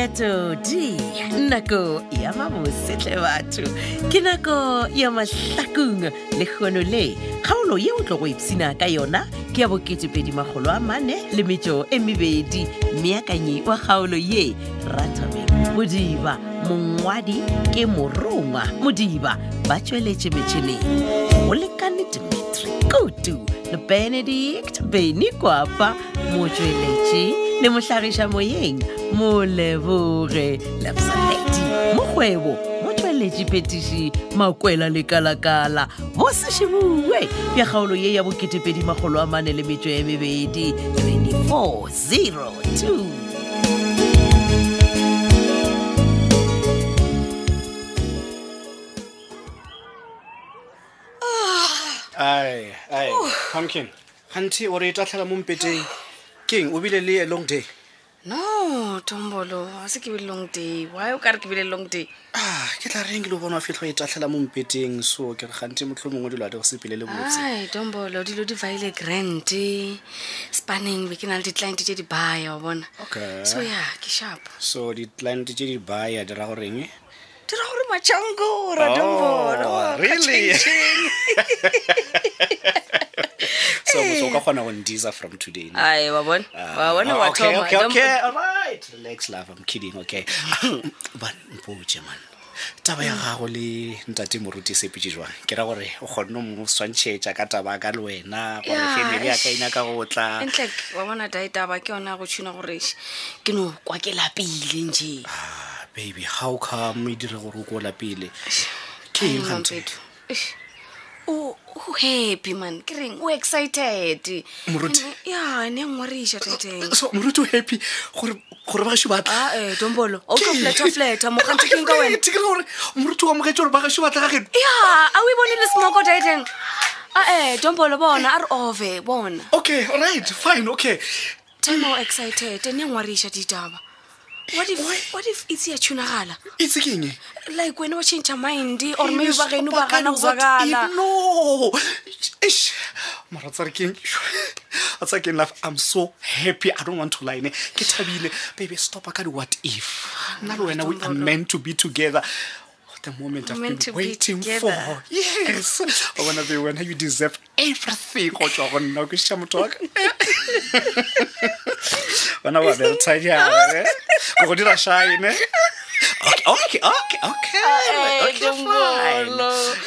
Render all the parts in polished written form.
yetu di nako ya mabusetle batho ke nako ya mahlakung le khono le khaolo ye o tlo go ipsina ka yona ke ya bokete pedi magolo a mane le metjo e mebedi meakanyi wa khaolo ye Ratabeng Modiba mongwadi ke moroma Modiba ba tsweletse metjheleng o le kane Dimitri Kutu le Benedict Benikwapa mo tsweletse le mohlagisha moyeng mo leboge la psaleti mo khwebo mo tsweletse petishi makwela le kalakala bo se shibuwe ya khaolo ye ya bokete pedi magolo a mane le metjo e mebedi 2402 Ay Pumpkin kanti o re tla mompeteng King, we will be a long day. No, Tombolo, I think it will be a long day. Why can't it be a long day? Ah, get a ring, Lubona, if you tell a moon pitting, so can hunt him from Modula or Sipil. Ay, Tombolo, did you divide a grand day? Spanning, we can all decline to get by or one. Okay. So, yeah, Kishap. So, decline to get by a draw ring. Draw my chango, Radombo. Really? So go for now on Deezer from today. Aye, Wabon. Okay. All right. Relax, love. I'm kidding. Okay. But Mpuche man. Tabaya holi ntati moruti se pitjwa. Ke ra gore o gone mo swantshetsha ka taba ka lwena gore family ya ka ina ka gotla. Entle wa bona data ba ke ona go tshuna gore ke no kwa ke lapile nje. Ah, baby, how come we dire gore go lapile? Ke ngantse. Oh, happy man, kering, we excited. Muruti. Yeah, I am worried. So Muruti happy. Khorabashubat. Ah, Tombolo. Auto flat. I'm going to go away. Muruti, I'm going to Khorabashubat again. Yeah, are we born in the smoke dating? Ah, Tombolo, born are over, born. Okay, all right, fine, okay. I'm more excited. I am worried. What if it's a chunagala? It's a king. Like when we change our mind or maybe we're not gonna. No. Ish. Maratsar king. That's I can laugh. I'm so happy. I don't want to lie. Ketabile, baby, stop. I can what if? Now when we are meant to be together. The moment I've been waiting for. Yes. I wanna be when you deserve everything. What you want now? Because I'm talking. When I was there, tired. Go do that shy, ne? Okay, fine.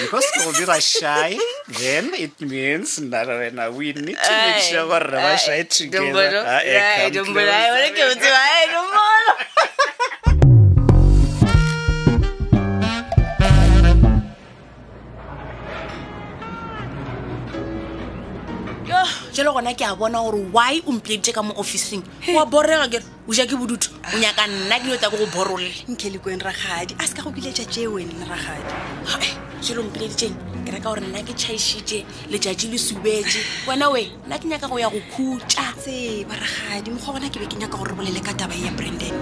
Because go do that shy, then it means that we need to make sure we're shy together. Don't bother. Jelo gona ke a bona gore why o mplete ka mo officing wa borega ke o ja ke budutu o nyaka nna ke yotla go borole nkeli kwen ragadi a ska go biletsa jewen ragadi ha jelo mplete teng ke reka gore nna ke chaishije le jaji le subetse wena we nna ke nyaka go ya go khutsa tse ba ragadi mo go bona ke be ke nyaka gore bolele ka taba ya Brandon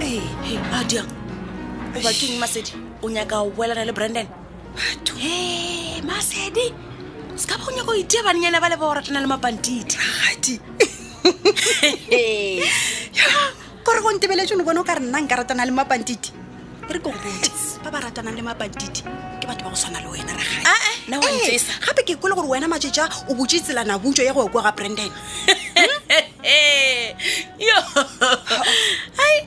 hey adia ba king Masedi o nyaka o boela le Brandon Masedi ska ba go itse ba nnyana ba le ba ratana le mabanditi ragadi gore go ntebele tsone bona o ka re nna nka ratana le mabanditi re go botse ba ba ratana le mabanditi ke batho ba go swana le wena ragadi na wa ntesa gape ke kgolo gore wena matsetsa o botjitsela na buntjo ya go kwa ga Brandon yo ai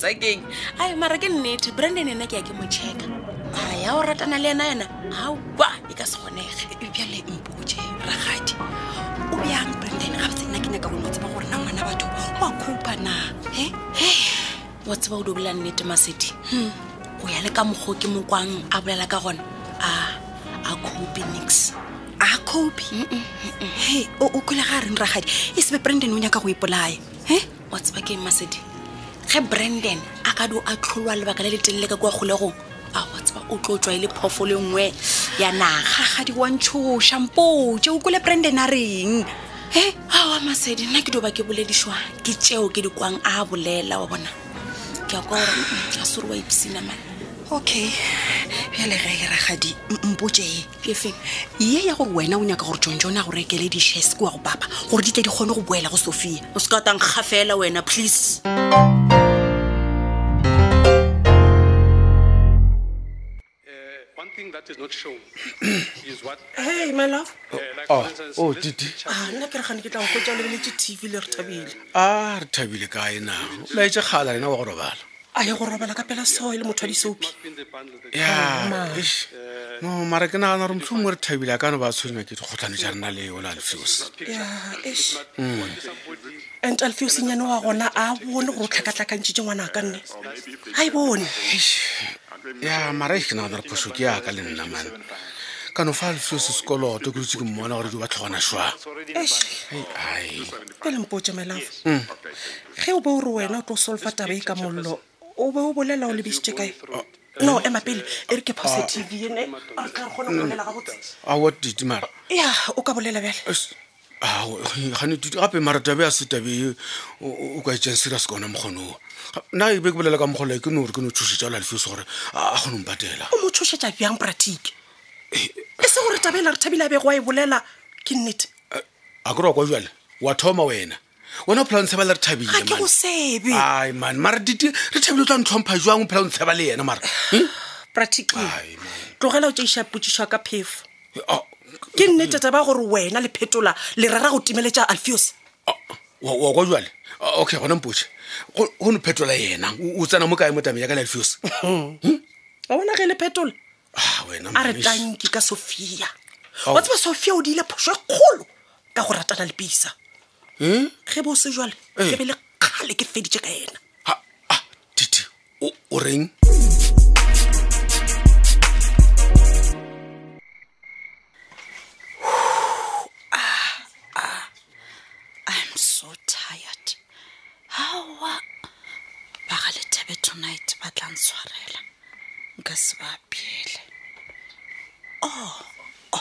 tsakeng ai mara ke nnete Brandon ene ke ya ke mo cheka a ya o ratana le ena ena ha ba e ka se gonege le mpoje ragadi o yang Brandon ga tsena ke nka go notse ba gore na ngwana batho wa khupa na what's about o bulan nete Masedi o ya le ka mogoke mo kwang a bolela ka gone a khupi nix a khupi o kula ga re ragadi e se Brandon o nyaka go ipolae what's ba ke Masedi ge Brandon a ka do a tlholwa le bakala le telle ka kwa golegong what's ba o tlo tswa ile portfolio nngwe ya naga ga di wantsho shampoo tse o kule Brandon a reng wa Masedi nna ke do ba ke boledishwa ke tseo ke di kwang a bolela wa bona ke a kwa a suru wa ipsina man okay ya le gae ragadi mpoje efeng ye ya gore wena o nyaka gore jonjona gore ekele di shares kwa go papa gore di tle di gone go boela go Sofia o ska tang gafela wena please that is not shown is what. Hey, my love. Like oh, instance, oh, did you? Ah, na kira khani kita unko jalo le TV le rthabile. Ah, rthabile kae na. La itse khala na wa gorobala. Aya gorobala ka pela soil motho di sopi. Yeah. No, mara ke na na rum tsumwe rthabile ka no ba tshwenya ke tshotane ja rena le ola Alfius. Yeah, ish. And Alfius nya no wa gona a bone go tlhakatlakantjitse ngwana ka nne. Ai bone. Ya mara ke na re puso ke ya ka le nna man. Ka no fa Alfius skolo to go tsiki mmona gore di ba tlhona shwa. Eish. Ai. Pele mpotshe my love. Ge o bo re wena o to solve tabe ka mollo. O ba o bolela o lebisitse kae? No, ema pele ere ke positive yene a ka gona go bolela ga botse. Ah, what did mara? Ya, o ka bolela bjale. Ah, ga ne tutu gape mara tabe a se tabe o ka chance ra skona mgono. Na e be ke bolela ka mgola ke no re ke no tshusetsa la Alfius gore a gona mpatela. O mo tshusetsa bjang pratique? E se gore tabela re thabile be go e bolela ke nnete. A go kwa jwale wa thoma wena. Wena plan tsebala re thabile man. Ke go sebe. Ai man, mara dite re thabile tla ntlhompha jwa go plan tsebala yena mara. Practically. Ai man. Tlogela o tseisha putishwa ka phefo. Ke nnete taba gore wena le phetola le rara go timeletsa Alfius. Wa go jwale. Okay, gona mpotse. Go no phetola yena. O tsana mo kae mo tabe ya ka Alfius. A bona ke le phetola. Ah wena mara. Are tanki ka Sofia. What's ba Sofia o dile phoso kgolo ka go ratana le pisa. Ge bo se jwale ke bele khale ke feditse ka yena. Ah, Titi o reng? I'm so tired. Hawa ba ga le tebe tonight ba tlang tshwarela. Nka se ba pele. Oh,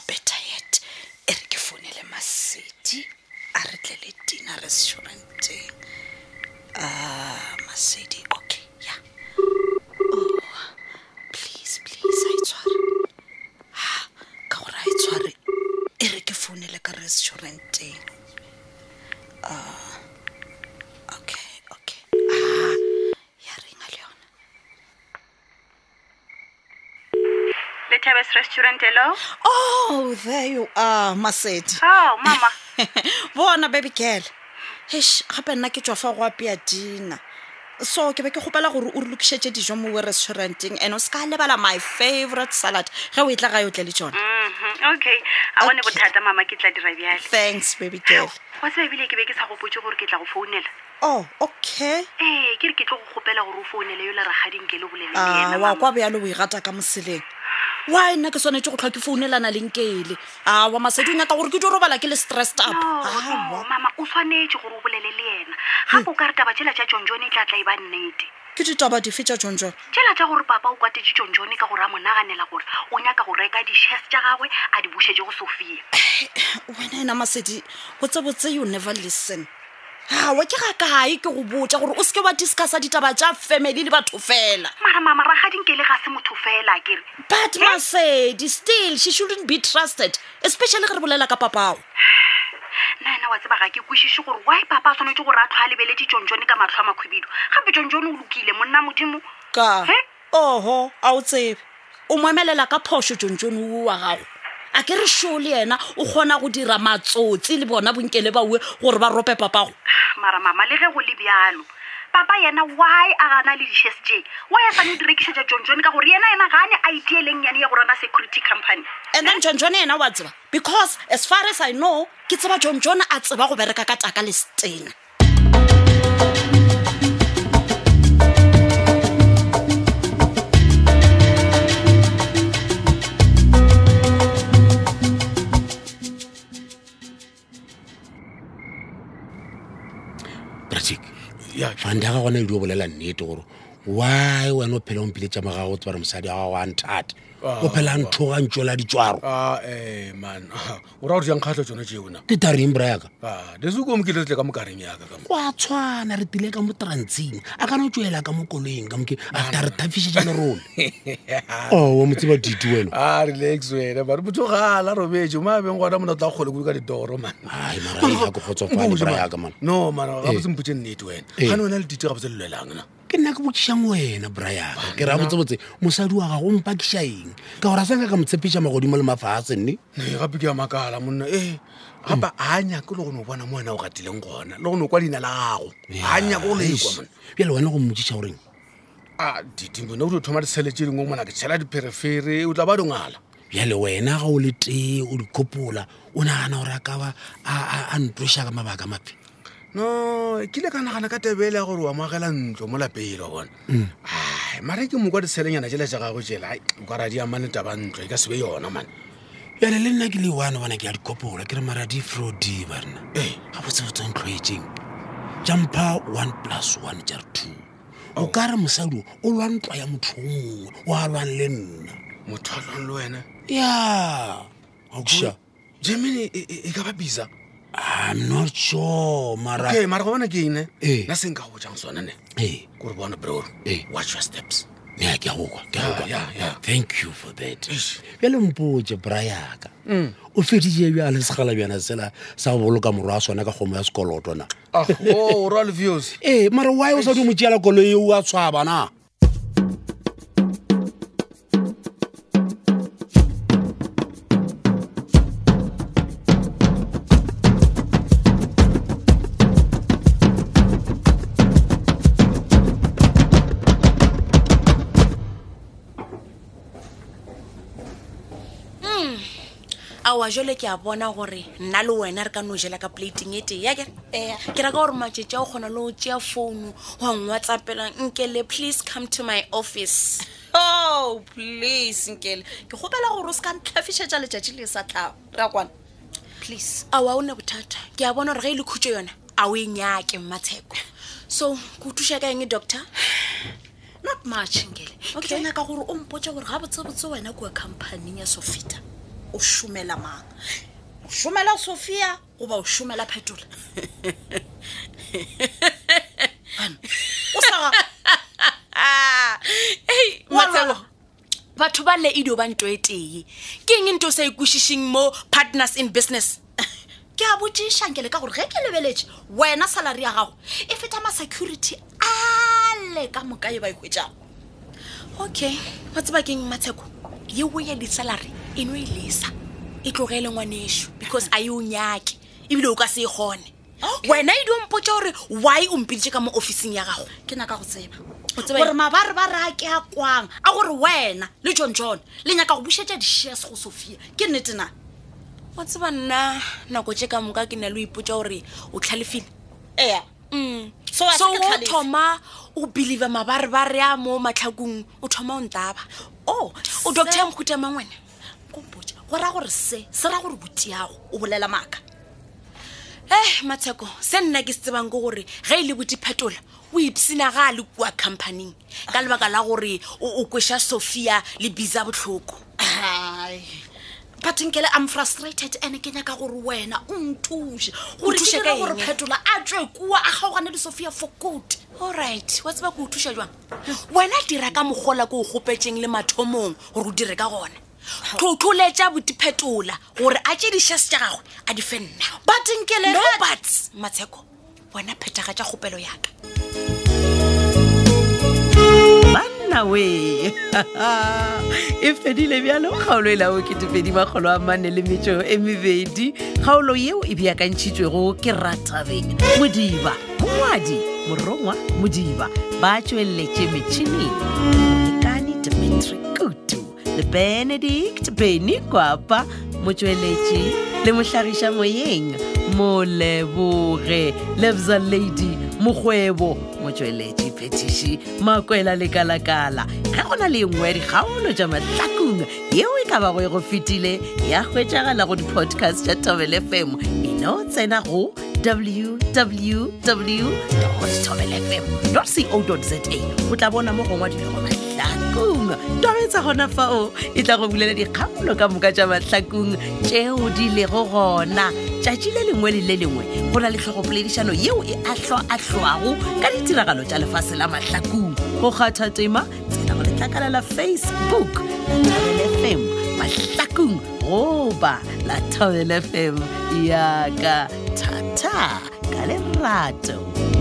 better yet. Ere ke fonele Masedi. Artlele dinner restaurant. Masedi, okay, yeah. Oh, please, I tsware. Ha, ka gore I tsware. Ere ke fonele ka restaurant. Okay. Ah, ya ringa le yona. Le Tabas restaurant, hello? Oh, there you are, Masedi. Oh, mama. Bona baby girl. Eish, gape nna ke tswa fa go apea dinner. So ke be ke gopela gore o re lokisetse dijo mo restauranting and o ska lebala my favorite salad. Ge o itla ga yo tle le tsone. Okay. I want to bothata mama ke tla dira bjale. Thanks baby girl. Wa se bile ke be ke sa go botse gore ke tla go founela. Oh, okay. Ke re ke tlo go gopela gore o founela yo la ragading ke le bolelele yena. Wa kwa bjalo o irata ka moseleng. Why nna ke sonetse go tlhoka founelana le Nkele? Ah, wa Masedi nya ka gore ke di robala ke le stressed up. No, mama o swanetse gore o bolele le yena. Ga go ka re taba tshela tsa Jonjone tla iba nnete. Ke ditaba di fetsa Jonjone. Tshela tsa gore papa o kwatetse Jonjone ka gore a monaganela gore o nya ka go reka di shares tsa gagwe a di bushetse go Sofia. Wena ena Masedi, go tsebotse you never listen. Ha wa ke ga kae ke go botsa gore o seke wa discussa ditaba tsa family le batho fela. Mara mama ra ga Dinkele ga se motho fela akere. But Masedi, still she shouldn't be trusted, especially re bolela ka papao. Nana wa tseba ga ke kwishishe gore why papa a sonetse gore a thwa lebele di Jonjone ka matlhwa makhwibidu. Gape Jonjone o lukile monna modimo. Ka. Oho, a o tsebe. O moemelela ka phosho Jonjone o wa gago. A ke re show le yena o gona go dira matsotsi le bona Bonkele ba uwe gore ba rope papago. Mara mama le ge go le bjalo papa yena why a gana le di shares tje? Why a tsana di rekisetse Jonjone ka gore yena ga ane idea leng yana ya go rana security company. And then Jonjone yena wa tseba because as far as I know ke tseba Jonjone a tseba go bereka ka taka le stena. Ya fanda ga gona le bolela nnete gore why wena o phela o mpile tsa magago tsa re mosadi a wa ntata o phela nthoga ntjola ditswaro man o ra o jang khatla tsone tse yona ke tari mbra yaka desuko mkile tle ka mokareng yaka ka kwa tshwana re tile ka mo trantsing a kana tjoela ka mokoleng ka mke after re thafishe jana rona o wa motse ba dituelo relax wena ba re botogala robetse ma beng gona mona tla kgole ka ditoro man ai mara ga go khotsofa le mbra yaka man no mara ga bo se mputse nnete wena ga nona le ditira bo se lelelang na ke nna ke botshang wena braya ke ra botse botse mosadi wa ga go mpakisha eng ka hora sanga ka mtsepetsa magodimo le mafatshe nne ne gape ke ya makala monna hapa anya ke lo go no bona mwana o gatileng gona lo go no kwa dina la gago anya go le kwa monna pele wena go mmotshisa horeng a ditimbo no o thoma re seletse dingwe mona ke tshela diperefere o tla ba dongala pele wena ga o le tee o dikopola o naana hore ka ba a ntrusha ka mabaka mape no kile kana kana ka tebele gore wa magela ntlo mo lapelo bona ai mara ke mo kwa diselengana tshela tsa gago tshela ai kwa ra di amane taba ntlo ka sebe yona man pele le nna ke le wana bona ke a dikopola ke re mara di frodi bana ga botse botse ntlo etseng jampa 1+1 jar 2 o ka re mosadi o lwa ntwa ya motho wa lwa le nna motho a lwa wena ya o ksha Gemini e ka ba biza I'm not sure, Mara. Okay, Mara, go again. Nothing can go wrong, so none. Go on, bro. Watch your steps. Yeah, yeah. Thank you for that. Pele mpoje brayaka. O fetije bya le segala bjana sela sa boloka morwa sona ka gomo ya sekoloto na. Ah, oh, roll views. Mara why o sa di motjela kolo e o a tshaba na? Wa jole ke a bona gore nna le wena re ka no jela ka plating ete ya ke ke ra ka gore matsetsa o gona lo tjea phone wa ngwatsapela nkele please come to my office oh please nkele ke gopela gore o se ka ntlafishetsa letjatsi le sa tla ra kwana please awa one bothata ke a bona gore ga ile khutso yona a o enyake mmatheko so go tusha ka eng doctor not much nkele okay nna ka gore o mpotse gore ga botsebotse wena kwa company ya Sofita o shumela mang o shumela Sofia goba o shumela Phetola o sa ei matshelo batho ba le idio ba ntwetee keng into sa ikushishing mo partners in business ke a botsisha nkele ka gore ge ke lebeletse wena salary ya gago e feta ma security ale ka mokae ba ikwetsa okay what's baking matheko you wear the salary in we lisa itlogele ngwanesho because ayi unyaki ibile o ka se gone wena I don't mpotsa gore why o mpitse ka mo office ya gago ke naka go tseba gore mabare ba re a ke a kwang a gore wena le John le nyaka go busetsa di shares go Sofia ke nnete na wa tseba nna nako tse ka moka ke ne lo ipotsa gore o tlhalefile so o thoma o believe mabare ba re a mo matlhakung o thoma o ntaba oh o doctor mkhuta mangwena kompotsa go ra gore se ra gore botiago o bolela maka matheko se nna ke tsebang go gore ga ile boti Phetola o ipsina ga le kwa company ka lebaka la gore o kwesha Sofia le biza botlhoko ai patinkele I'm frustrated and ke nyaka gore wena o nthuse gore ke re gore Phetola a tswe kwa a gaogane le Sofia for good all right what's ba go thusha jwang wena dira ka mogola go gopetseng le mathomong gore o dire ka gona Totoletsa buti Phetola gore a tse di shasha gago a di fenna but nkele no buts matheko bona phetaga tsa gopelo yaka banna we e fedile bjalo kgaolo e lao ke tepedi magolo a mane le metso e mebedi kgaolo yeo e beakantšhitšwego ke Ratabeng Modiba moadi morongwa Modiba ba tsweletse metšhineng Kani Dimitri Kutu le Benedict Beni Kwapa motsweletse le mohlagisha moyeng Moleboge lebza lady mogwebo motsweletse petishi makwela le kalakala ga gona le engwe ri gaolo ja matlakung yeo e ka ba go fitile ya hwetjagala go di podcast ya Thobela FM ino tsena go www.thobelafm.co.za o tla bona mo gongwa di lego tlakung tobetsa gona fao e tla go bulela dikgaolo ka moka tsa matlakung tseo di lego gona tšatši le lengwe le le lengwe go na le tlhogopoledišano yeo e atlhoago ka ditiragalo tša lefase la matlakung go kgatha tema tsena go letlakala la Facebook Thobela FM matlakung goba la Thobela FM yaka thata ka lerato